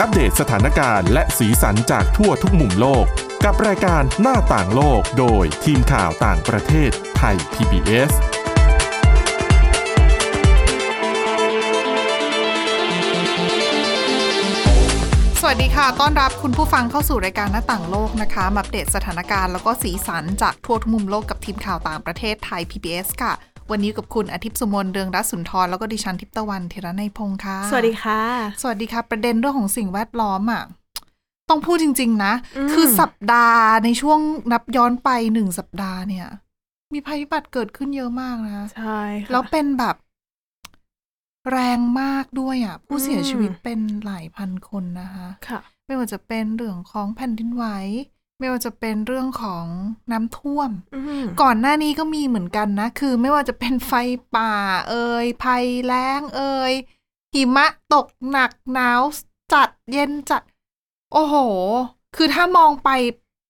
อัปเดตสถานการณ์และสีสันจากทั่วทุกมุมโลกกับรายการหน้าต่างโลกโดยทีมข่าวต่างประเทศไทย PBSสวัสดีค่ะต้อนรับคุณผู้ฟังเข้าสู่รายการหน้าต่างโลกนะคะมาอัปเดตสถานการณ์แล้วก็สีสันจากทั่วทุกมุมโลกกับทีมข่าวต่างประเทศไทย PBS ค่ะวันนี้กับคุณอาทิตย์สุมนเรืองรัตน์สุนทรแล้วก็ดิฉันทิพย์ตะวันธีรนัยพงค์ค่ะสวัสดีค่ะสวัสดีค่ะประเด็นเรื่องของสิ่งแวดล้อมอ่ะต้องพูดจริงๆนะคือสัปดาห์ในช่วงนับย้อนไป1สัปดาห์เนี่ยมีภัยพิบัติเกิดขึ้นเยอะมากนะใช่ค่ะแล้วเป็นแบบแรงมากด้วยอ่ะผู้เสียชีวิตเป็นหลายพันคนนะคะค่ะไม่ว่าจะเป็นเรื่องของแผ่นดินไหวไม่ว่าจะเป็นเรื่องของน้ำท่วมก่อนหน้านี้ก็มีเหมือนกันนะคือไม่ว่าจะเป็นไฟป่าเอ่ยภัยแล้งเอ่ยหิมะตกหนักหนาวจัดเย็นจัดโอ้โหคือถ้ามองไป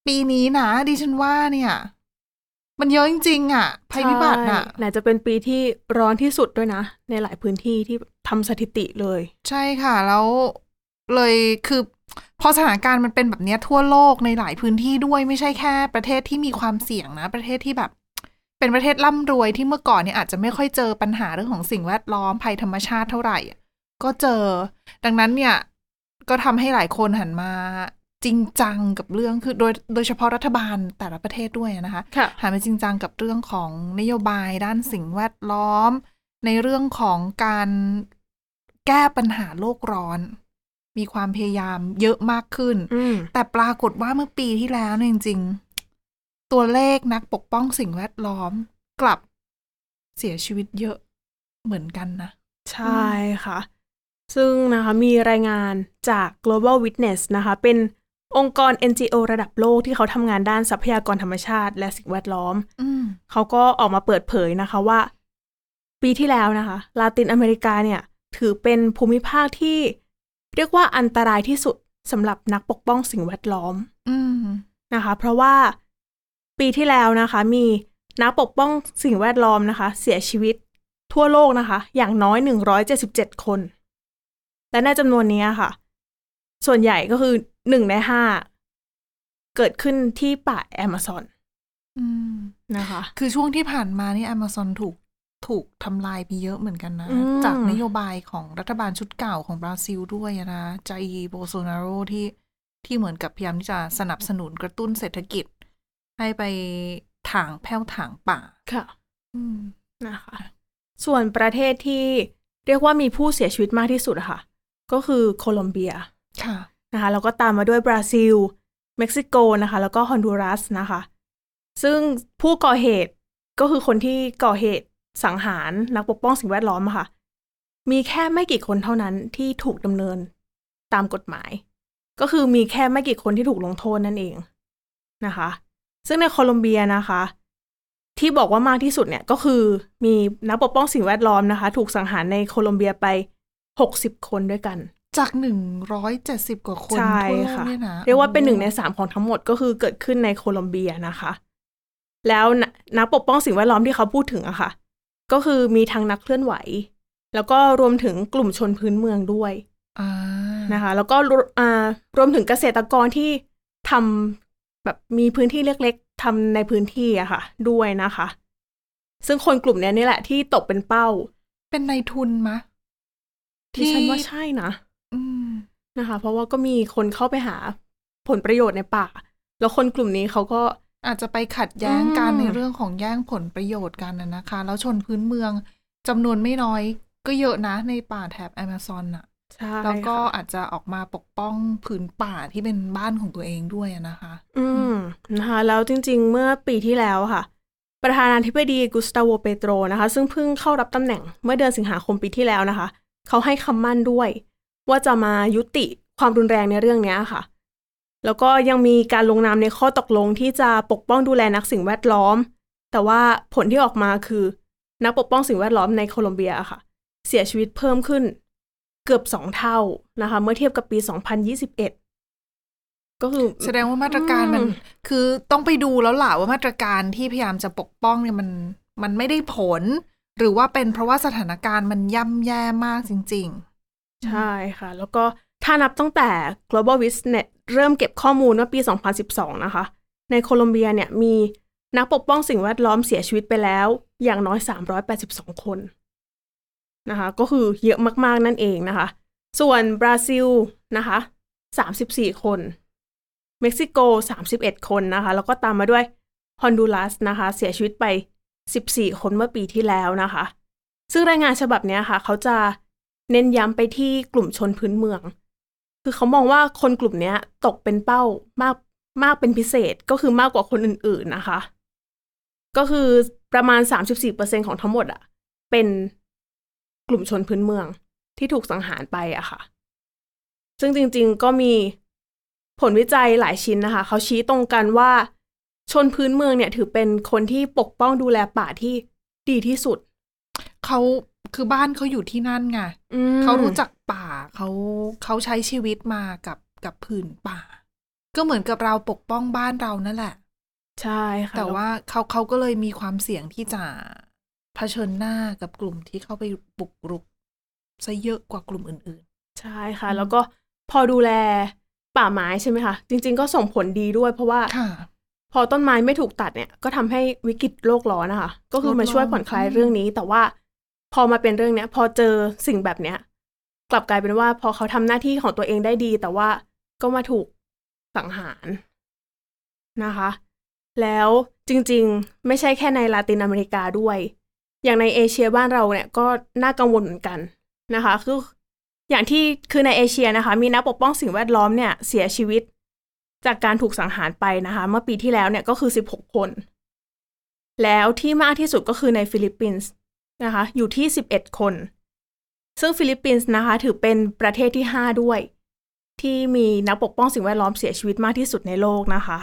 ปีนี้นะดิฉันว่าเนี่ยมันเยอะจริงๆอ่ะภัยพิบัติอ่ะไหนจะเป็นปีที่ร้อนที่สุดด้วยนะในหลายพื้นที่ที่ทำสถิติเลยใช่ค่ะแล้วเลยคือพอสถานการณ์มันเป็นแบบนี้ทั่วโลกในหลายพื้นที่ด้วยไม่ใช่แค่ประเทศที่มีความเสี่ยงนะประเทศที่แบบเป็นประเทศร่ำรวยที่เมื่อก่อนเนี่ยอาจจะไม่ค่อยเจอปัญหาเรื่องของสิ่งแวดล้อมภัยธรรมชาติเท่าไหร่ก็เจอดังนั้นเนี่ยก็ทำให้หลายคนหันมาจริงจังกับเรื่องคือโดยเฉพาะรัฐบาลแต่ละประเทศด้วยนะคะหามาจริงจังกับเรื่องของนโยบายด้านสิ่งแวดล้อมในเรื่องของการแก้ปัญหาโลกร้อนมีความพยายามเยอะมากขึ้นแต่ปรากฏว่าเมื่อปีที่แล้วจริงๆตัวเลขนักปกป้องสิ่งแวดล้อมกลับเสียชีวิตเยอะเหมือนกันนะใช่ค่ะซึ่งนะคะมีรายงานจาก Global Witness นะคะเป็นองค์กร NGO ระดับโลกที่เขาทำงานด้านทรัพยากรธรรมชาติและสิ่งแวดล้อมเขาก็ออกมาเปิดเผยนะคะว่าปีที่แล้วนะคะลาตินอเมริกาเนี่ยถือเป็นภูมิภาคที่เรียกว่าอันตรายที่สุดสำหรับนักปกป้องสิ่งแวดล้อมนะคะเพราะว่าปีที่แล้วนะคะมีนักปกป้องสิ่งแวดล้อมนะคะเสียชีวิตทั่วโลกนะคะอย่างน้อย177คนและในจำนวนนี้ค่ะส่วนใหญ่ก็คือ1 ใน 5เกิดขึ้นที่ป่าแอมะซอนนะคะคือช่วงที่ผ่านมานี่แอมะซอนถูกทำลายไปเยอะเหมือนกันนะจากนโยบายของรัฐบาลชุดเก่าของบราซิลด้วยนะจาร์ โบโซนาโรที่เหมือนกับพยายามที่จะสนับสนุนกระตุ้นเศรษฐกิจให้ไปถางแผ้วถางป่าค่ะนะคะส่วนประเทศที่เรียกว่ามีผู้เสียชีวิตมากที่สุดค่ะก็คือโคลอมเบียค่ะนะคะแล้วก็ตามมาด้วยบราซิลเม็กซิโกนะคะแล้วก็ฮอนดูรัสนะคะซึ่งผู้ก่อเหตุก็คือคนที่ก่อเหตุสังหารนักปกป้องสิ่งแวดล้อมค่ะมีแค่ไม่กี่คนเท่านั้นที่ถูกดำเนินตามกฎหมายก็คือมีแค่ไม่กี่คนที่ถูกลงโทษนั่นเองนะคะซึ่งในโคลอมเบียนะคะที่บอกว่ามากที่สุดเนี่ยก็คือมีนักปกป้องสิ่งแวดล้อมนะคะถูกสังหารในโคลอมเบียไป60คนด้วยกันจาก170กว่าคนทั่วโลกเนี่ยนะเรียกว่าเป็น1ใน3ของทั้งหมดก็คือเกิดขึ้นในโคลอมเบียนะคะแล้วนักปกป้องสิ่งแวดล้อมที่เขาพูดถึงอะค่ะก็คือมีทั้งนักเคลื่อนไหวแล้วก็รวมถึงกลุ่มชนพื้นเมืองด้วยนะคะแล้วก็รวมถึงเกษตรกรที่ทำแบบมีพื้นที่เล็กๆทำในพื้นที่อะค่ะด้วยนะคะซึ่งคนกลุ่มนี้นี่แหละที่ตกเป็นเป้าเป็นนายทุนมะดิฉันว่าใช่นะนะคะเพราะว่าก็มีคนเข้าไปหาผลประโยชน์ในป่าแล้วคนกลุ่มนี้เขาก็อาจจะไปขัดแย้งกันในเรื่องของแย่งผลประโยชน์กันนะคะแล้วชนพื้นเมืองจำนวนไม่น้อยก็เยอะนะในป่าแถบแอมะซอนน่ะใช่แล้วก็อาจจะออกมาปกป้องพื้นป่าที่เป็นบ้านของตัวเองด้วยนะคะนะคะแล้วจริงๆเมื่อปีที่แล้วค่ะประธานาธิบดีกุสตาโวเปโตรนะคะซึ่งเพิ่งเข้ารับตำแหน่งเมื่อเดือนสิงหาคมปีที่แล้วนะคะเขาให้คำมั่นด้วยว่าจะมายุติความรุนแรงในเรื่องนี้ค่ะแล้วก็ยังมีการลงนามในข้อตกลงที่จะปกป้องดูแลนักสิ่งแวดล้อมแต่ว่าผลที่ออกมาคือนักปกป้องสิ่งแวดล้อมในโคลอมเบียค่ะเสียชีวิตเพิ่มขึ้นเกือบ2เท่านะคะเมื่อเทียบกับปี2021ก็คือแสดงว่ามาตรการมันคือต้องไปดูแล้วล่ะว่ามาตรการที่พยายามจะปกป้องเนี่ยมันไม่ได้ผลหรือว่าเป็นเพราะว่าสถานการณ์มันย่ำแย่มากจริงๆใช่ค่ะแล้วก็ท ถ้านับตั้งแต่ Global Witness เริ่มเก็บข้อมูลเมื่อปี2012นะคะในโคลอมเบียเนี่ยมีนักปกป้องสิ่งแวดล้อมเสียชีวิตไปแล้วอย่างน้อย382คนนะคะก็คือเยอะมากๆนั่นเองนะคะส่วนบราซิลนะคะ34คนเม็กซิโก31คนนะคะแล้วก็ตามมาด้วยฮอนดูรัสนะคะเสียชีวิตไป14คนเมื่อปีที่แล้วนะคะซึ่งรายงานฉบับนี้ค่ะเขาจะเน้นย้ำไปที่กลุ่มชนพื้นเมืองคือเขามองว่าคนกลุ่มนี้ตกเป็นเป้ามากเป็นพิเศษก็คือมากกว่าคนอื่นๆนะคะก็คือประมาณ 34% ของทั้งหมดอ่ะเป็นกลุ่มชนพื้นเมืองที่ถูกสังหารไปอะค่ะซึ่งจริงๆก็มีผลวิจัยหลายชิ้นนะคะเขาชี้ตรงกันว่าชนพื้นเมืองเนี่ยถือเป็นคนที่ปกป้องดูแลป่าที่ดีที่สุดเขาคือบ้านเขาอยู่ที่นั่นไงเขารู้จักป่าเขาใช้ชีวิตมากับผืนป่าก็เหมือนกับเราปกป้องบ้านเรานั่นแหละใช่ค่ะแต่ว่าเขาก็เลยมีความเสี่ยงที่จะเผชิญหน้ากับกลุ่มที่เข้าไปบุกรุกซะเยอะกว่ากลุ่มอื่นๆใช่ค่ะแล้วก็พอดูแลป่าไม้ใช่ไหมคะจริงๆก็ส่งผลดีด้วยเพราะว่าพอต้นไม้ไม่ถูกตัดเนี่ยก็ทำให้วิกฤตโลกร้อนนะคะก็คือมาช่วยผ่อนคลายเรื่องนี้แต่ว่าพอมาเป็นเรื่องเนี้ยพอเจอสิ่งแบบเนี้ยกลับกลายเป็นว่าพอเขาทำหน้าที่ของตัวเองได้ดีแต่ว่าก็มาถูกสังหารนะคะแล้วจริงๆไม่ใช่แค่ในลาตินอเมริกาด้วยอย่างในเอเชียบ้านเราเนี่ยก็น่ากังวลเหมือนกันนะคะคืออย่างที่คือในเอเชียนะคะมีนักปกป้องสิ่งแวดล้อมเนี่ยเสียชีวิตจากการถูกสังหารไปนะคะเมื่อปีที่แล้วเนี่ยก็คือ16คนแล้วที่มากที่สุดก็คือในฟิลิปปินส์นะคะอยู่ที่11คนซึ่งฟิลิปปินส์นะคะถือเป็นประเทศที่5ด้วยที่มีนักปกป้องสิ่งแวดล้อมเสียชีวิตมากที่สุดในโลกนะคะ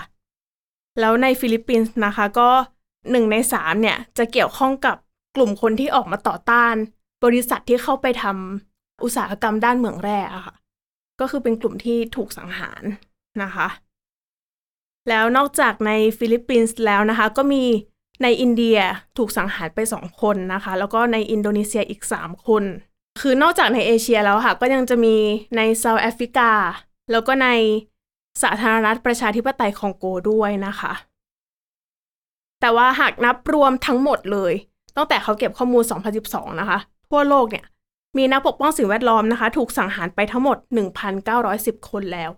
แล้วในฟิลิปปินส์นะคะก็1ใน3เนี่ยจะเกี่ยวข้องกับกลุ่มคนที่ออกมาต่อต้านบริษัทที่เข้าไปทำอุตสาหกรรมด้านเหมืองแร่อะค่ะก็คือเป็นกลุ่มที่ถูกสังหารนะคะแล้วนอกจากในฟิลิปปินส์แล้วนะคะก็มีในอินเดียถูกสังหารไป2คนนะคะแล้วก็ในอินโดนีเซียอีก3คนคือนอกจากในเอเชียแล้วค่ะก็ยังจะมีในเซาท์แอฟริกาแล้วก็ในสาธารณรัฐประชาธิปไตยคองโกด้วยนะคะแต่ว่าหากนับรวมทั้งหมดเลยตั้งแต่เขาเก็บข้อมูล2012นะคะทั่วโลกเนี่ยมีนักปกป้องสิ่งแวดล้อมนะคะถูกสังหารไปทั้งหมด 1,910 คนแล้ว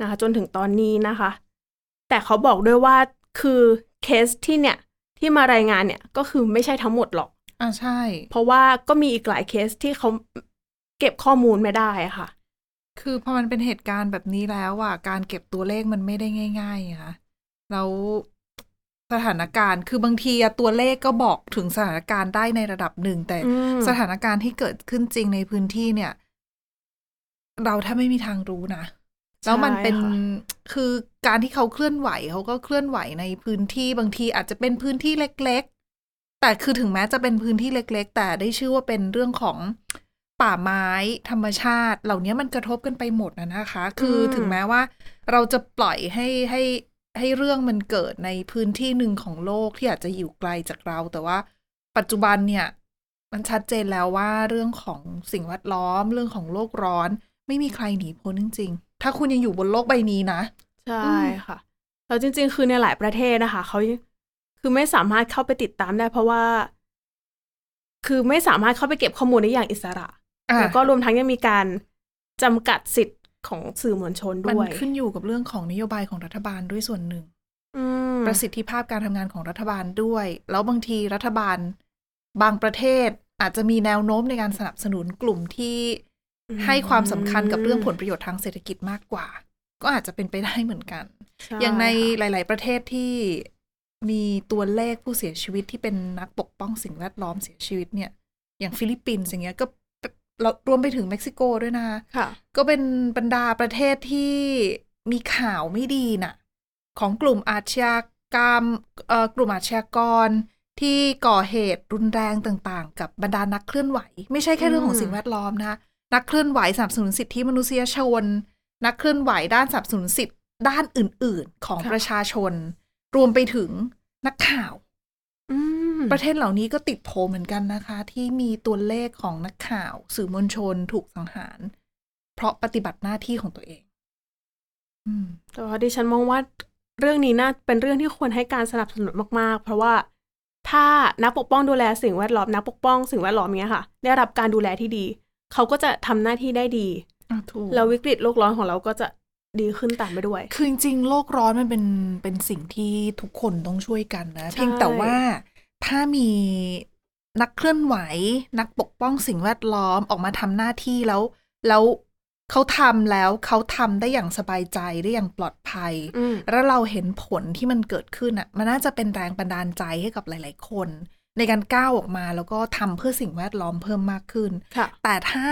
นะคะจนถึงตอนนี้นะคะแต่เขาบอกด้วยว่าคือเคสที่เนี่ยที่มารายงานเนี่ยก็คือไม่ใช่ทั้งหมดหรอกใช่เพราะว่าก็มีอีกหลายเคสที่เขาเก็บข้อมูลไม่ได้ค่ะคือพอมันเป็นเหตุการณ์แบบนี้แล้วอ่ะการเก็บตัวเลขมันไม่ได้ง่ายๆค่ะแล้วสถานการณ์คือบางทีตัวเลขก็บอกถึงสถานการณ์ได้ในระดับหนึ่งแต่สถานการณ์ที่เกิดขึ้นจริงในพื้นที่เนี่ยเราแทบไม่มีทางรู้นะแล้วมันเป็นคือการที่เขาเคลื่อนไหวเขาก็เคลื่อนไหวในพื้นที่บางทีอาจจะเป็นพื้นที่เล็กๆแต่คือถึงแม้จะเป็นพื้นที่เล็กๆแต่ได้ชื่อว่าเป็นเรื่องของป่าไม้ธรรมชาติเหล่านี้มันกระทบกันไปหมดนะคะคือถึงแม้ว่าเราจะปล่อยให้เรื่องมันเกิดในพื้นที่หนึ่งของโลกที่อาจจะอยู่ไกลจากเราแต่ว่าปัจจุบันเนี่ยมันชัดเจนแล้วว่าเรื่องของสิ่งแวดล้อมเรื่องของโลกร้อนไม่มีใครหนีพ้นจริงๆถ้าคุณยังอยู่บนโลกใบนี้นะใช่ค่ะแล้วจริงๆคือในหลายประเทศนะคะเขาคือไม่สามารถเข้าไปติดตามได้เพราะว่าคือไม่สามารถเข้าไปเก็บข้อมูลได้อย่างอิสระแล้วก็รวมทั้งยังมีการจำกัดสิทธิ์ของสื่อมวลชนด้วยมันขึ้นอยู่กับเรื่องของนโยบายของรัฐบาลด้วยส่วนหนึ่งประสิทธิภาพการทำงานของรัฐบาลด้วยแล้วบางทีรัฐบาลบางประเทศอาจจะมีแนวโน้มในการสนับสนุนกลุ่มที่ให้ความสำคัญกับเรื่องผลประโยชน์ทางเศรษฐกิจมากกว่าก็อาจจะเป็นไปได้เหมือนกันอย่างในหลายๆประเทศที่มีตัวเลขผู้เสียชีวิตที่เป็นนักปกป้องสิ่งแวดล้อมเสียชีวิตเนี่ยอย่างฟิลิปปินส์อย่างเงี้ยก็รวมไปถึงเม็กซิโกด้วยนะก็เป็นบรรดาประเทศที่มีข่าวไม่ดีน่ะของกลุ่มอาชญากรรมกลุ่มอาชญากรที่ก่อเหตุรุนแรงต่างๆกับบรรดานักเคลื่อนไหวไม่ใช่แค่เรื่องของสิ่งแวดล้อมนะนักเคลื่อนไหวสนับสนุนสิทธิมนุษยชนนักเคลื่อนไหวด้านสนับสนุนสิทธิด้านอื่นๆของประชาชนรวมไปถึงนักข่าวประเทศเหล่านี้ก็ติดโผเหมือนกันนะคะที่มีตัวเลขของนักข่าวสื่อมวลชนถูกสังหาร เพราะปฏิบัติหน้าที่ของตัวเองแต่ว่าดิฉันมองว่าเรื่องนี้น่าเป็นเรื่องที่ควรให้การสนับสนุนมากๆเพราะว่าถ้านักปกป้องดูแลสิ่งแวดล้อมนักปกป้องสิ่งแวดล้อมเนี้ยค่ะได้รับการดูแลที่ดีเขาก็จะทำหน้าที่ได้ดีแล้ววิกฤตโลกร้อนของเราก็จะดีขึ้นตามไปด้วยคือจริงๆโลกร้อนมันเป็นสิ่งที่ทุกคนต้องช่วยกันนะเพียงแต่ว่าถ้ามีนักเคลื่อนไหวนักปกป้องสิ่งแวดล้อมออกมาทำหน้าที่แล้วเขาทำได้อย่างสบายใจได้อย่างปลอดภัยแล้วเราเห็นผลที่มันเกิดขึ้นอ่ะมันน่าจะเป็นแรงบันดาลใจให้กับหลายๆคนในการก้าวออกมาแล้วก็ทำเพื่อสิ่งแวดล้อมเพิ่มมากขึ้นแต่ถ้า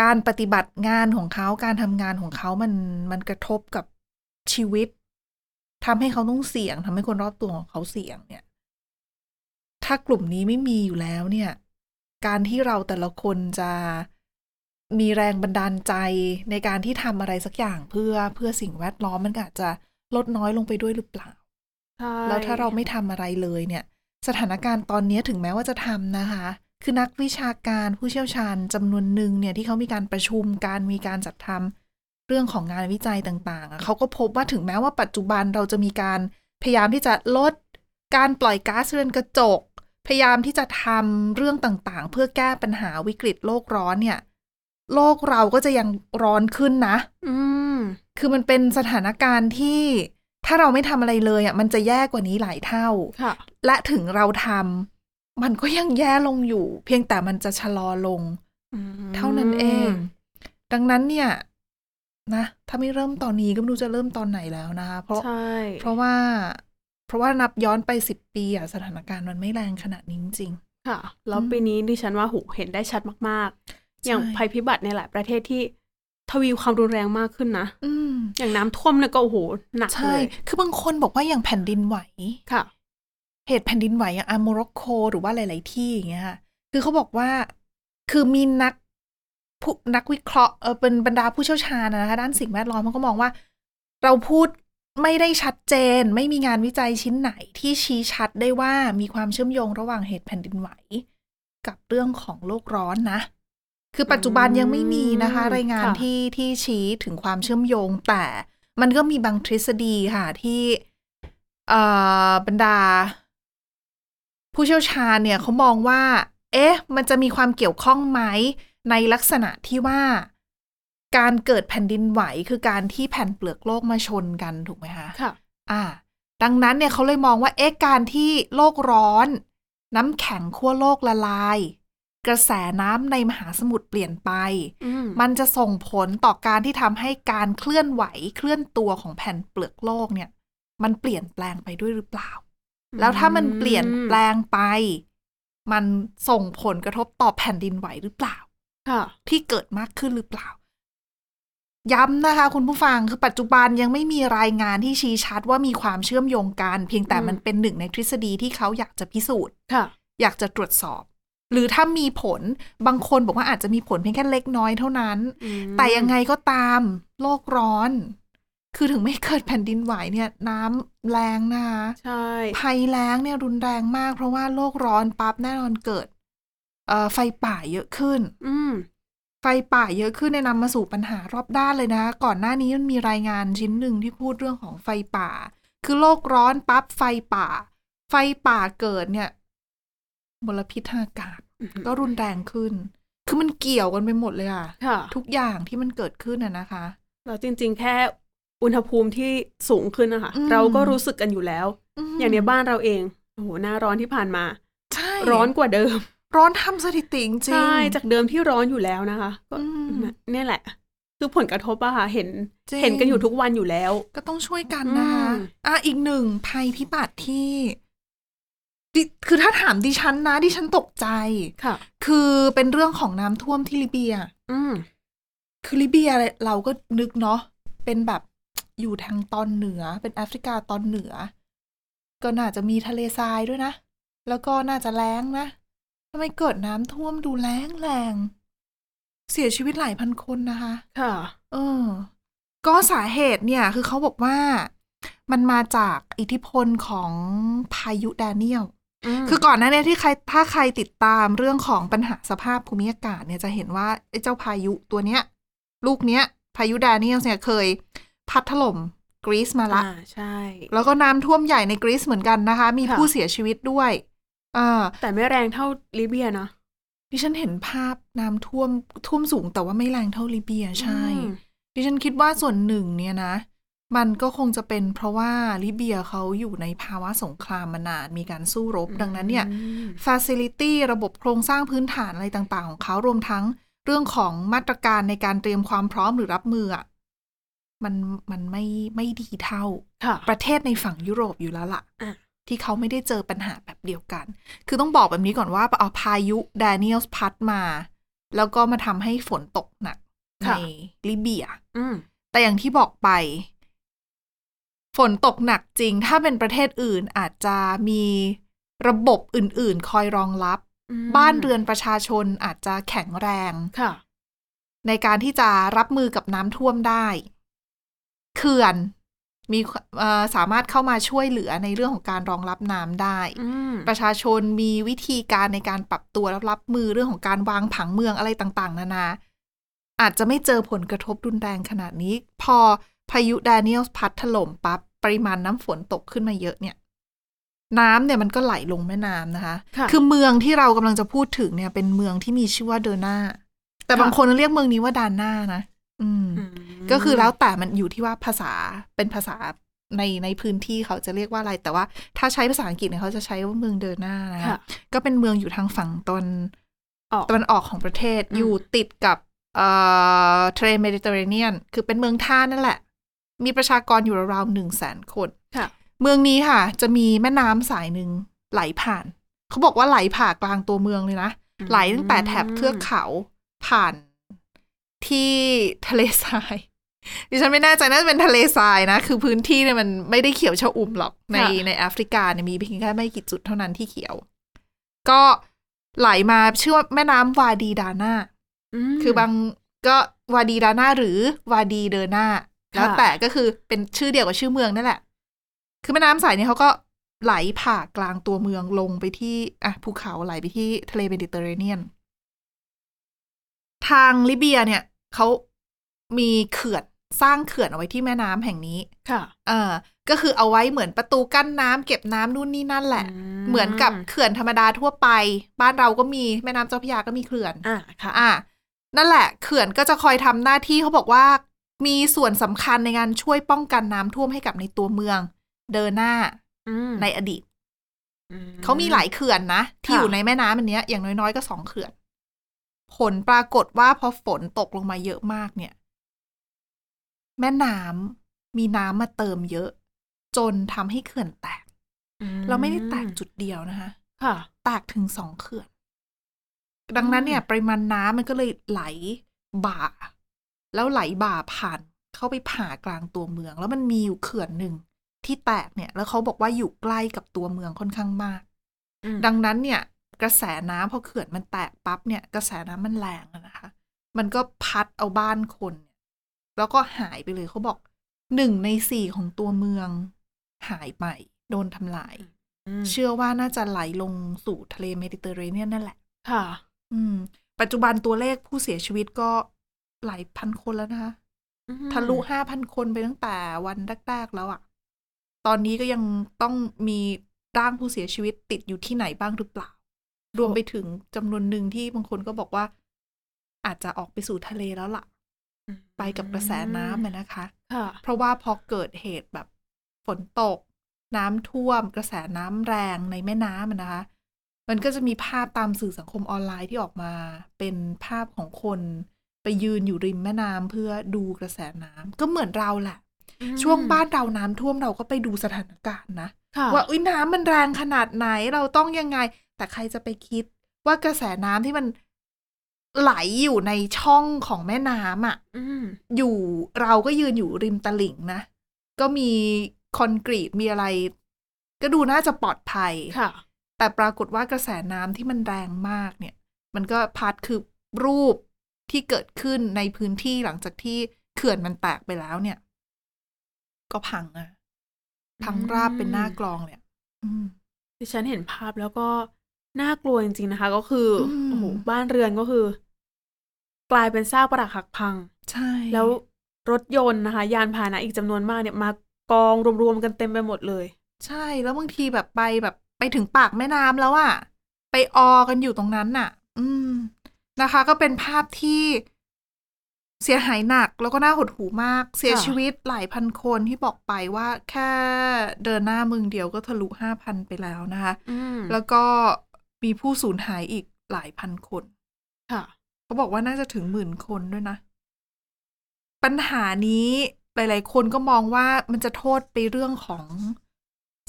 การปฏิบัติงานของเขาการทำงานของเขามันกระทบกับชีวิตทำให้เขาต้องเสี่ยงทำให้คนรอบตัวของเขาเสี่ยงเนี่ยถ้ากลุ่มนี้ไม่มีอยู่แล้วเนี่ยการที่เราแต่ละคนจะมีแรงบันดาลใจในการที่ทำอะไรสักอย่างเพื่อสิ่งแวดล้อมมันอาจจะลดน้อยลงไปด้วยหรือเปล่าแล้วถ้าเราไม่ทำอะไรเลยเนี่ยสถานการณ์ตอนนี้ถึงแม้ว่าจะทำนะคะคือนักวิชาการผู้เชี่ยวชาญจำนวนหนึ่งเนี่ยที่เขามีการประชุมการมีการจัดทำเรื่องของงานวิจัยต่างๆเขาก็พบว่าถึงแม้ว่าปัจจุบันเราจะมีการพยายามที่จะลดการปล่อยก๊าซเรือนกระจกพยายามที่จะทำเรื่องต่างๆเพื่อแก้ปัญหาวิกฤตโลกร้อนเนี่ยโลกเราก็จะยังร้อนขึ้นนะคือมันเป็นสถานการณ์ที่ถ้าเราไม่ทำอะไรเลยอ่ะมันจะแย่กว่านี้หลายเท่าและถึงเราทำมันก็ยังแย่ลงอยู่เพียงแต่มันจะชะลอลงเท่านั้นเองดังนั้นเนี่ยนะถ้าไม่เริ่มตอนนี้ก็ไม่รู้จะเริ่มตอนไหนแล้วนะคะเพราะว่านับย้อนไป10ปีอ่ะสถานการณ์มันไม่แรงขนาดนี้จริงๆค่ะแล้วปีนี้ดิฉันว่าเห็นได้ชัดมากๆอย่างภัยพิบัติในหลายประเทศที่ทวีความรุนแรงมากขึ้นนะอย่างน้ำท่วมเนี่ยก็โอ้โหหนักเลยใช่คือบางคนบอกว่าอย่างแผ่นดินไหวค่ะเหตุแผ่นดินไหวอย่างโมร็อกโกหรือว่าหลายๆที่อย่างเงี้ยค่ะคือเขาบอกว่าคือมีนักวิเคราะห์เป็นบรรดาผู้เชี่ยวชาญนะคะด้านสิ่งแวดล้อมมันก็มองว่าเราพูดไม่ได้ชัดเจนไม่มีงานวิจัยชิ้นไหนที่ชี้ชัดได้ว่ามีความเชื่อมโยงระหว่างเหตุแผ่นดินไหวกับเรื่องของโลกร้อนนะคือปัจจุบันยังไม่มีนะคะรายงานที่ชี้ถึงความเชื่อมโยงแต่มันก็มีบางทฤษฎีค่ะที่บรรดาผู้เชี่ยวชาญเนี่ยเขามองว่าเอ๊ะมันจะมีความเกี่ยวข้องไหมในลักษณะที่ว่าการเกิดแผ่นดินไหวคือการที่แผ่นเปลือกโลกมาชนกันถูกไหมคะค่ะดังนั้นเนี่ยเขาเลยมองว่าเอ๊ะการที่โลกร้อนน้ำแข็งขั้วโลกละลายกระแสน้ำในมหาสมุทรเปลี่ยนไปมันจะส่งผลต่อการที่ทำให้การเคลื่อนไหวเคลื่อนตัวของแผ่นเปลือกโลกเนี่ยมันเปลี่ยนแปลงไปด้วยหรือเปล่าแล้วถ้ามันเปลี่ยนแปลงไปมันส่งผลกระทบต่อแผ่นดินไหวหรือเปล่าที่เกิดมากขึ้นหรือเปล่าย้ำนะคะคุณผู้ฟังคือปัจจุบันยังไม่มีรายงานที่ชี้ชัดว่ามีความเชื่อมโยงกันเพียงแต่มันเป็นหนึ่งในทฤษฎีที่เขาอยากจะพิสูจน์อยากจะตรวจสอบหรือถ้ามีผลบางคนบอกว่าอาจจะมีผลเพียงแค่เล็กน้อยเท่านั้นแต่ยังไงก็ตามโลกร้อนคือถึงไม่เกิดแผ่นดินไหวเนี่ยน้ำแรงนะคะใช่ภัยแล้งเนี่ยรุนแรงมากเพราะว่าโลกร้อนปั๊บแน่นอนเกิดไฟป่าเยอะขึ้นไฟป่าเยอะขึ้นเนี่ยนำมาสู่ปัญหารอบด้านเลยนะก่อนหน้านี้มันมีรายงานชิ้นหนึ่งที่พูดเรื่องของไฟป่าคือโลกร้อนปั๊บไฟป่าเกิดเนี่ยมลพิษทางอากาศก็รุนแรงขึ้นคือมันเกี่ยวกันไปหมดเลยค่ะทุกอย่างที่มันเกิดขึ้นนะคะเราจริงๆแค่อุณหภูมิที่สูงขึ้นนะคะเราก็รู้สึกกันอยู่แล้วอย่างในบ้านเราเองโอ้โหหน้าร้อนที่ผ่านมาร้อนกว่าเดิมร้อนทำสถิติจริงใช่จากเดิมที่ร้อนอยู่แล้วนะคะก็เนี่ยแหละคือผลกระทบอะค่ะเห็นกันอยู่ทุกวันอยู่แล้วก็ต้องช่วยกันนะคะอีกหนึ่งภัยพิบัติที่คือถ้าถามดิฉันนะดิฉันตกใจค่ะคือเป็นเรื่องของน้ำท่วมที่ลิเบียคือลิเบียเราก็นึกเนาะเป็นแบบอยู่ทางตอนเหนือเป็นแอฟริกาตอนเหนือก็น่าจะมีทะเลทรายด้วยนะแล้วก็น่าจะแล้งนะทำไมเกิดน้ำท่วมดูแรงเสียชีวิตหลายพันคนนะคะค่ะก็สาเหตุเนี่ยคือเขาบอกว่ามันมาจากอิทธิพลของพายุแดเนียลคือก่อนหน้านี้ที่ถ้าใครติดตามเรื่องของปัญหาสภาพภูมิอากาศเนี่ยจะเห็นว่าไอ้เจ้าพายุตัวเนี้ย ลูกเนี้ยพายุดาเนียลเนี่ยเคยพัดถล่มกรีซมาละใช่แล้วก็น้ำท่วมใหญ่ในกรีซเหมือนกันนะคะมีผู้เสียชีวิตด้วยแต่ไม่แรงเท่าลิเบียนะดิฉันเห็นภาพน้ำท่วมสูงแต่ว่าไม่แรงเท่าลิเบียใช่ดิฉันคิดว่าส่วนหนึ่งเนี่ยนะมันก็คงจะเป็นเพราะว่าลิเบียเขาอยู่ในภาวะสงครามมานานมีการสู้รบดังนั้นเนี่ย facility ระบบโครงสร้างพื้นฐานอะไรต่างๆของเขารวมทั้งเรื่องของมาตรการในการเตรียมความพร้อมหรือรับมืออ่ะมันไม่ดีเท่าประเทศในฝั่งยุโรปอยู่แล้วล่ะที่เขาไม่ได้เจอปัญหาแบบเดียวกันคือต้องบอกแบบนี้ก่อนว่าเอาพายุดาเนียลพัดมาแล้วก็มาทำให้ฝนตกหนักในลิเบียแต่อย่างที่บอกไปฝนตกหนักจริงถ้าเป็นประเทศอื่นอาจจะมีระบบอื่นๆคอยรองรับบ้านเรือนประชาชนอาจจะแข็งแรงในการที่จะรับมือกับน้ำท่วมได้เขื่อนมีสามารถเข้ามาช่วยเหลือในเรื่องของการรองรับน้ำได้ประชาชนมีวิธีการในการปรับตัวรับมือเรื่องของการวางผังเมืองอะไรต่างๆนานาอาจจะไม่เจอผลกระทบรุนแรงขนาดนี้พอพายุดาเนียลพัดถล่มปั๊บปริมาณน้ำฝนตกขึ้นมาเยอะเนี่ยน้ำเนี่ยมันก็ไหลลงแม่น้ำนะคะคือเมืองที่เรากำลังจะพูดถึงเนี่ยเป็นเมืองที่มีชื่อว่าเดอร์นาแต่บางคนเรียกเมืองนี้ว่าดานนานะก็คือแล้วแต่มันอยู่ที่ว่าภาษาเป็นภาษาในพื้นที่เขาจะเรียกว่าอะไรแต่ว่าถ้าใช้ภาษาอังกฤษเนี่ยเขาจะใช้ว่าเมืองเดอร์นานะคะก็เป็นเมืองอยู่ทางฝั่งตะวันออกของประเทศอยู่ติดกับเทรนเมดิเตอร์เรเนียนคือเป็นเมืองท่านั่นแหละมีประชากรอยู่ราวๆ 100,000 คนเมืองนี้ค่ะจะมีแม่น้ำสายหนึ่งไหลผ่านเขาบอกว่าไหลผ่านกลางตัวเมืองเลยนะไหลตั้งแต่แถบเทือกเขาผ่านที่ทะเลทรายดิฉันไม่แน่ใจน่าจะเป็นทะเลทรายนะคือพื้นที่เนี่ยมันไม่ได้เขียวชอุ่มหรอกในแอฟริกาเนี่ยมีเพียงแค่ไม่กี่จุดเท่านั้นที่เขียวก็ไหลมาชื่อว่าแม่น้ำวาดีดานาคือบางก็วาดีดานาหรือวาดีเดอร์นาแล้วแต่ก็คือเป็นชื่อเดียวกับชื่อเมืองนั่นแหละคือแม่น้ำสายนี้เขาก็ไหลผ่ากลางตัวเมืองลงไปที่ภูเขาไหลไปที่ทะเลเมดิเตอร์เรเนียนทางลิเบียเนี่ยเขามีเขื่อนสร้างเขื่อนเอาไว้ที่แม่น้ำแห่งนี้ค่ะก็คือเอาไว้เหมือนประตูกั้นน้ำเก็บน้ำนู่นนี่นั่นแหละเหมือนกับเขื่อนธรรมดาทั่วไปบ้านเราก็มีแม่น้ำเจ้าพระยาก็มีเขื่อนค่ะนั่นแหละเขื่อนก็จะคอยทำหน้าที่เขาบอกว่ามีส่วนสำคัญในการช่วยป้องกันน้ำท่วมให้กับในตัวเมืองเดอร์นาในอดีตเขามีหลายเขื่อนนะที่อยู่ในแม่น้ำอันนี้อย่างน้อยๆก็2เขื่อนผลปรากฏว่าพอฝนตกลงมาเยอะมากเนี่ยแม่น้ำมีน้ำมาเติมเยอะจนทำให้เขื่อนแตกเราไม่ได้แตกจุดเดียวนะคะแตกถึง2เขื่อนดังนั้นเนี่ยปริมาณน้ำมันก็เลยไหลบ่าแล้วไหลบ่าผ่านเข้าไปผ่ากลางตัวเมืองแล้วมันมีอยู่เขื่อนหนึ่งที่แตกเนี่ยแล้วเขาบอกว่าอยู่ใกล้กับตัวเมืองค่อนข้างมากดังนั้นเนี่ยกระแสน้ำพอเขื่อนมันแตกปั๊บเนี่ยกระแสน้ำมันแรงนะคะมันก็พัดเอาบ้านคนแล้วก็หายไปเลยเขาบอก1/4ของตัวเมืองหายไปโดนทำลายเชื่อว่าน่าจะไหลลงสู่ทะเลเมดิเตอร์เรเนียนนั่นแหละค่ะปัจจุบันตัวเลขผู้เสียชีวิตก็หลายพันคนแล้วนะคะทะลุ 5,000 คนไปตั้งแต่วันแรกๆแล้วอ่ะตอนนี้ก็ยังต้องมีร่างผู้เสียชีวิตติดอยู่ที่ไหนบ้างหรือเปล่ารวมไปถึงจำนวนหนึ่งที่บางคนก็บอกว่าอาจจะออกไปสู่ทะเลแล้วล่ะไปกับกระแสน้ำนะคะเพราะว่าพอเกิดเหตุแบบฝนตกน้ำท่วมกระแสน้ำแรงในแม่น้ำนะคะมันก็จะมีภาพตามสื่อสังคมออนไลน์ที่ออกมาเป็นภาพของคนไปยืนอยู่ริมแม่น้ำเพื่อดูกระแสน้ำก็เหมือนเราแหละช่วงบ้านเราน้ำท่วมเราก็ไปดูสถานการณ์นะว่าอุ๊ยน้ำมันแรงขนาดไหนเราต้องยังไงแต่ใครจะไปคิดว่ากระแสน้ำที่มันไหลอยู่ในช่องของแม่น้ำอ่ะอยู่เราก็ยืนอยู่ริมตลิ่งนะก็มีคอนกรีตมีอะไรก็ดูน่าจะปลอดภัยแต่ปรากฏว่ากระแสน้ำที่มันแรงมากเนี่ยมันก็พัดคือรูปที่เกิดขึ้นในพื้นที่หลังจากที่เขื่อนมันแตกไปแล้วเนี่ยก็พังราบเป็นหน้ากลองเลยดิฉันเห็นภาพแล้วก็น่ากลัวจริงๆนะคะก็คือโอ้โหบ้านเรือนก็คือกลายเป็นซากปรักหักพัง ใช่แล้วรถยนต์นะคะยานพาหนะอีกจำนวนมากเนี่ยมากองรวมๆกันเต็มไปหมดเลยใช่แล้วบางทีแบบไปถึงปากแม่น้ำแล้วอะไปออกันอยู่ตรงนั้นน่ะนะคะก็เป็นภาพที่เสียหายหนักแล้วก็น่าหดหู่มากเสียชีวิตหลายพันคนที่บอกไปว่าแค่เดินหน้ามึงเดียวก็ทะลุ 5,000 ไปแล้วนะคะแล้วก็มีผู้สูญหายอีกหลายพันคนค่ะเขาบอกว่าน่าจะถึงหมื่นคนด้วยนะปัญหานี้หลายๆคนก็มองว่ามันจะโทษไปเรื่องของ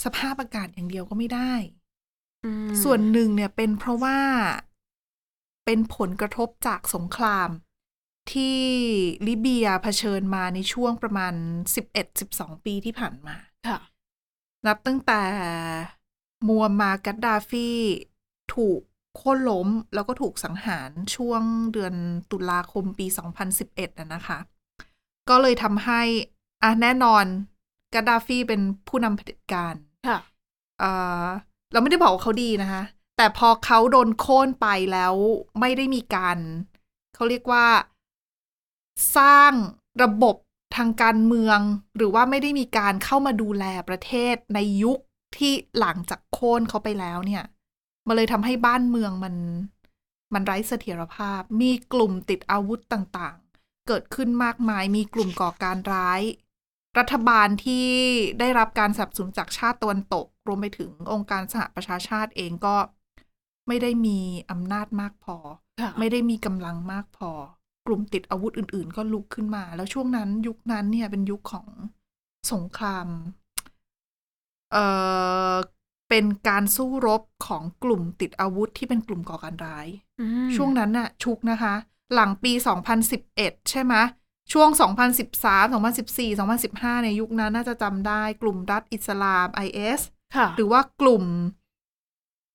สภาพอากาศอย่างเดียวก็ไม่ได้ส่วนหนึ่งเนี่ยเป็นเพราะว่าเป็นผลกระทบจากสงครามที่ลิเบียเผชิญมาในช่วงประมาณ 11-12 ปีที่ผ่านมาค่ะนับตั้งแต่มัวมาร์กัดดาฟีถูกโค่นล้มแล้วก็ถูกสังหารช่วงเดือนตุลาคมปี 2011 นะคะก็เลยทำให้แน่นอนกัดดาฟีเป็นผู้นำเผด็จการค่ะเราไม่ได้บอกว่าเขาดีนะคะแต่พอเขาโดนโค่นไปแล้วไม่ได้มีการเขาเรียกว่าสร้างระบบทางการเมืองหรือว่าไม่ได้มีการเข้ามาดูแลประเทศในยุคที่หลังจากโค่นเขาไปแล้วเนี่ยมันเลยทำให้บ้านเมืองมันไร้เสถียรภาพมีกลุ่มติดอาวุธต่างๆเกิดขึ้นมากมายมีกลุ่มก่อการร้ายรัฐบาลที่ได้รับการสนับสนุนจากชาติตะวันตกรวมไปถึงองค์การสหประชาชาติเองก็ไม่ได้มีอำนาจมากพอไม่ได้มีกำลังมากพอกลุ่มติดอาวุธอื่นๆก็ลุกขึ้นมาแล้วช่วงนั้นยุคนั้นเนี่ยเป็นยุคของสงครามเป็นการสู้รบของกลุ่มติดอาวุธที่เป็นกลุ่มก่อการร้ายช่วงนั้นน่ะชุกนะคะหลังปี2011ใช่ไหมช่วง2013 2014 2015ในยุคนั้นน่าจะจำได้กลุ่มรัฐอิสลาม IS หรือว่ากลุ่ม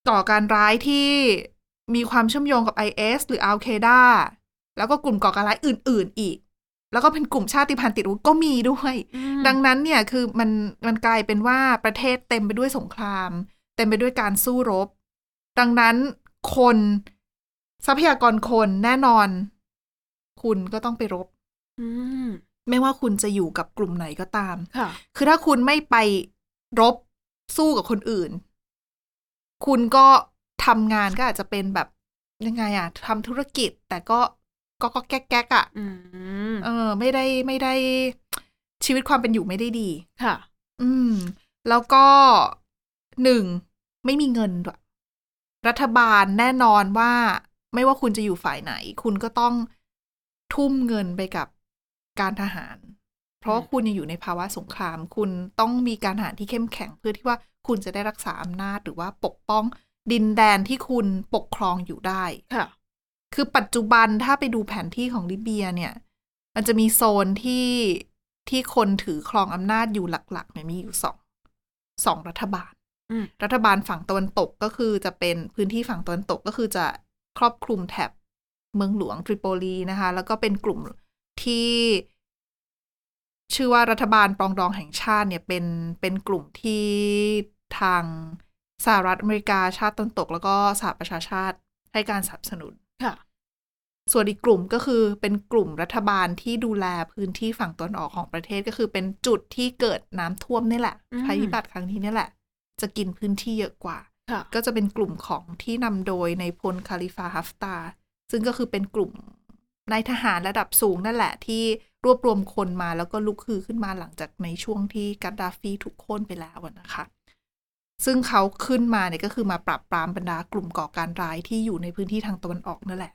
ก่อการร้ายที่มีความเชื่อมโยงกับ IS หรือ Al-Qaeda แล้วก็กลุ่มก่อการร้ายอื่นๆอีกแล้วก็เป็นกลุ่มชาติพันธุ์ติดอาวุธก็มีด้วยดังนั้นเนี่ยคือมันกลายเป็นว่าประเทศเต็มไปด้วยสงครามเต็มไปด้วยการสู้รบดังนั้นคนทรัพยากรคนแน่นอนคุณก็ต้องไปรบไม่ว่าคุณจะอยู่กับกลุ่มไหนก็ตามคือถ้าคุณไม่ไปรบสู้กับคนอื่นคุณก็ทำงานก็อาจจะเป็นแบบยังไงอะทำธุรกิจแต่ก็แก๊กๆอ่ะไม่ได้ชีวิตความเป็นอยู่ไม่ได้ดีค่ะแล้วก็หนึ่งไม่มีเงินด้วยรัฐบาลแน่นอนว่าไม่ว่าคุณจะอยู่ฝ่ายไหนคุณก็ต้องทุ่มเงินไปกับการทหารเพราะคุณยังอยู่ในภาวะสงครามคุณต้องมีการทหารที่เข้มแข็งเพื่อที่ว่าคุณจะได้รักษาอำนาจหรือว่าปกป้องดินแดนที่คุณปกครองอยู่ได้ค่ะคือปัจจุบันถ้าไปดูแผนที่ของลิเบียเนี่ยมันจะมีโซนที่คนถือครองอำนาจอยู่หลักๆเนี่ยมีอยู่สองรัฐบาลฝั่งตะวันตกก็คือจะเป็นพื้นที่ฝั่งตะวันตกก็คือจะครอบคลุมแถบเมืองหลวงทริโปลีนะคะแล้วก็เป็นกลุ่มที่ชื่อว่ารัฐบาลปรองดองแห่งชาติเนี่ยเป็นกลุ่มที่ทางสหรัฐอเมริกาชาติตะวันตกแล้วก็สหประชาชาติให้การสนับสนุนค่ะส่วนอีกกลุ่มก็คือเป็นกลุ่มรัฐบาลที่ดูแลพื้นที่ฝั่งตะวันออกของประเทศก็คือเป็นจุดที่เกิดน้ำท่วมนี่แหละภัยพิบัติครั้งนี้นี่แหละจะกินพื้นที่เยอะกว่าก็จะเป็นกลุ่มของที่นำโดยนายพลคาลิฟาฮัฟตาร์ซึ่งก็คือเป็นกลุ่มนายทหารระดับสูงนั่นแหละที่รวบรวมคนมาแล้วก็ลุกฮือขึ้นมาหลังจากในช่วงที่กัดดาฟีถูกโค่นไปแล้วนะคะซึ่งเขาขึ้นมาเนี่ยก็คือมาปราบปรามบรรดากลุ่มก่อการร้ายที่อยู่ในพื้นที่ทางตะวันออกนั่นแหละ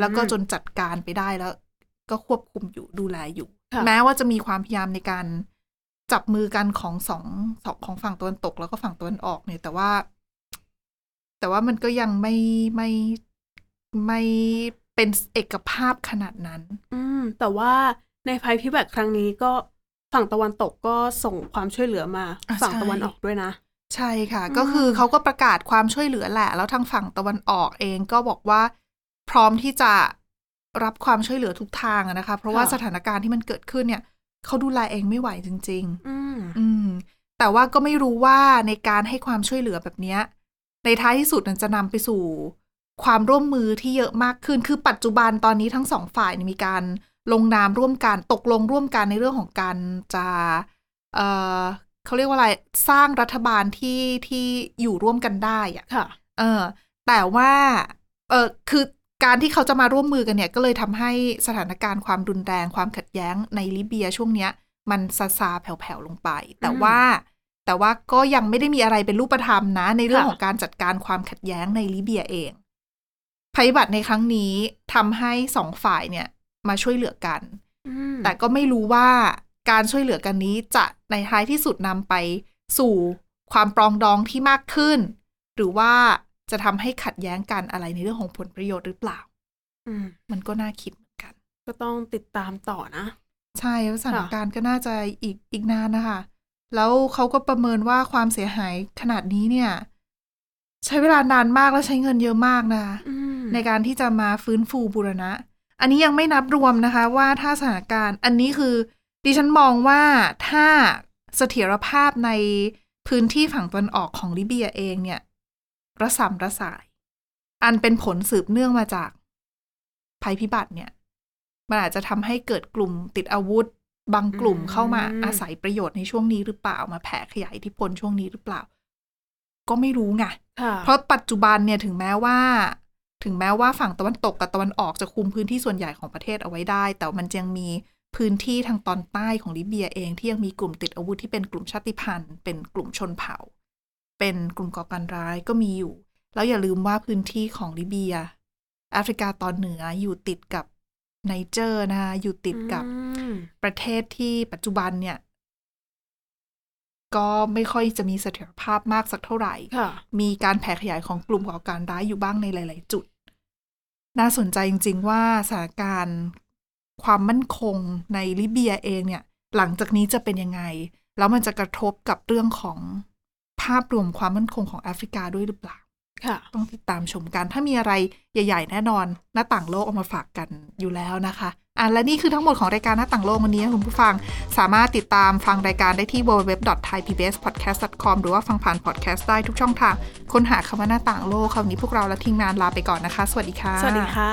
แล้วก็จนจัดการไปได้แล้วก็ควบคุมอยู่ดูแลอยู่แม้ว่าจะมีความพยายามในการจับมือกันของของฝั่งตะวันตกแล้วก็ฝั่งตะวันออกเนี่ยแต่ว่ามันก็ยังไม่เป็นเอกภาพขนาดนั้นแต่ว่าในภัยพิบัติครั้งนี้ก็ฝั่งตะวันตกก็ส่งความช่วยเหลือมาฝั่งตะวันออกด้วยนะใช่ค่ะก็คือเขาก็ประกาศความช่วยเหลือแหละแล้วทางฝั่งตะวันออกเองก็บอกว่าพร้อมที่จะรับความช่วยเหลือทุกทางนะคะเพราะว่าสถานการณ์ที่มันเกิดขึ้นเนี่ยเขาดูแลเองไม่ไหวจริงๆแต่ว่าก็ไม่รู้ว่าในการให้ความช่วยเหลือแบบนี้ในท้ายที่สุดมันจะนำไปสู่ความร่วมมือที่เยอะมากขึ้นคือปัจจุบันตอนนี้ทั้งสองฝ่ายมีการ ลงนามร่วมกันตกลงร่วมกันในเรื่องของการจะเขาเรียกว่าอะไรสร้างรัฐบาลที่อยู่ร่วมกันได้อะค่ะแต่ว่าคือการที่เขาจะมาร่วมมือกันเนี่ยก็เลยทำให้สถานการณ์ความรุนแรงความขัดแย้งในลิเบียช่วงเนี้ยมันซาๆแผ่วๆลงไปแต่ว่าก็ยังไม่ได้มีอะไรเป็นรูปธรรมนะในเรื่องของการจัดการความขัดแย้งในลิเบียเองภัยพิบัติในครั้งนี้ทำให้สองฝ่ายเนี่ยมาช่วยเหลือกันแต่ก็ไม่รู้ว่าการช่วยเหลือกันนี้จะในท้ายที่สุดนำไปสู่ความปรองดองที่มากขึ้นหรือว่าจะทำให้ขัดแย้งกันอะไรในเรื่องของผลประโยชน์หรือเปล่า มันก็น่าคิดเหมือนกันก็ต้องติดตามต่อนะใช่สถานการณ์ก็น่าจะอีกนานนะคะแล้วเขาก็ประเมินว่าความเสียหายขนาดนี้เนี่ยใช้เวลานานมากและใช้เงินเยอะมากนะในการที่จะมาฟื้นฟูบูรณะอันนี้ยังไม่นับรวมนะคะว่าถ้าสถานการณ์อันนี้คือดิฉันมองว่าถ้าเสถียรภาพในพื้นที่ฝั่งตะวันออกของลิเบียเองเนี่ยระส่ำระสายอันเป็นผลสืบเนื่องมาจากภัยพิบัติเนี่ยมันอาจจะทำให้เกิดกลุ่มติดอาวุธบางกลุ่มเข้ามาอาศัยประโยชน์ในช่วงนี้หรือเปล่ามาแผ่ขยายอิทธิพลช่วงนี้หรือเปล่าก็ไม่รู้ไงเพราะปัจจุบันเนี่ยถึงแม้ว่าฝั่งตะวันตกกับตะวันออกจะคุมพื้นที่ส่วนใหญ่ของประเทศเอาไว้ได้แต่มันยังมีพื้นที่ทางตอนใต้ของลิเบียเองที่ยังมีกลุ่มติดอาวุธที่เป็นกลุ่มชาติพันธุ์เป็นกลุ่มชนเผ่าเป็นกลุ่มก่อการร้ายก็มีอยู่แล้วอย่าลืมว่าพื้นที่ของลิเบียแอฟริกาตอนเหนืออยู่ติดกับไนเจอร์นะคะอยู่ติดกับประเทศที่ปัจจุบันเนี่ยก็ไม่ค่อยจะมีเสถียรภาพมากสักเท่าไหร่มีการแผ่ขยายของกลุ่มก่อการร้ายอยู่บ้างในหลายๆจุดน่าสนใจจริงๆว่าสถานการณ์ความมั่นคงในลิเบียเองเนี่ยหลังจากนี้จะเป็นยังไงแล้วมันจะกระทบกับเรื่องของภาพรวมความมั่นคงของแอฟริกาด้วยหรือเปล่าต้องติดตามชมกันถ้ามีอะไรใหญ่ๆแน่นอนหน้าต่างโลกเอามาฝากกันอยู่แล้วนะคะและนี่คือทั้งหมดของรายการหน้าต่างโลกวันนี้คุณผู้ฟังสามารถติดตามฟังรายการได้ที่ www.thaipbspodcast.com หรือว่าฟังผ่านพอดแคสต์ได้ทุกช่องทางค้นหาคำว่าหน้าต่างโลกคราวนี้พวกเราและทีมงานลาไปก่อนนะคะสวัสดีค่ะสวัสดีค่ะ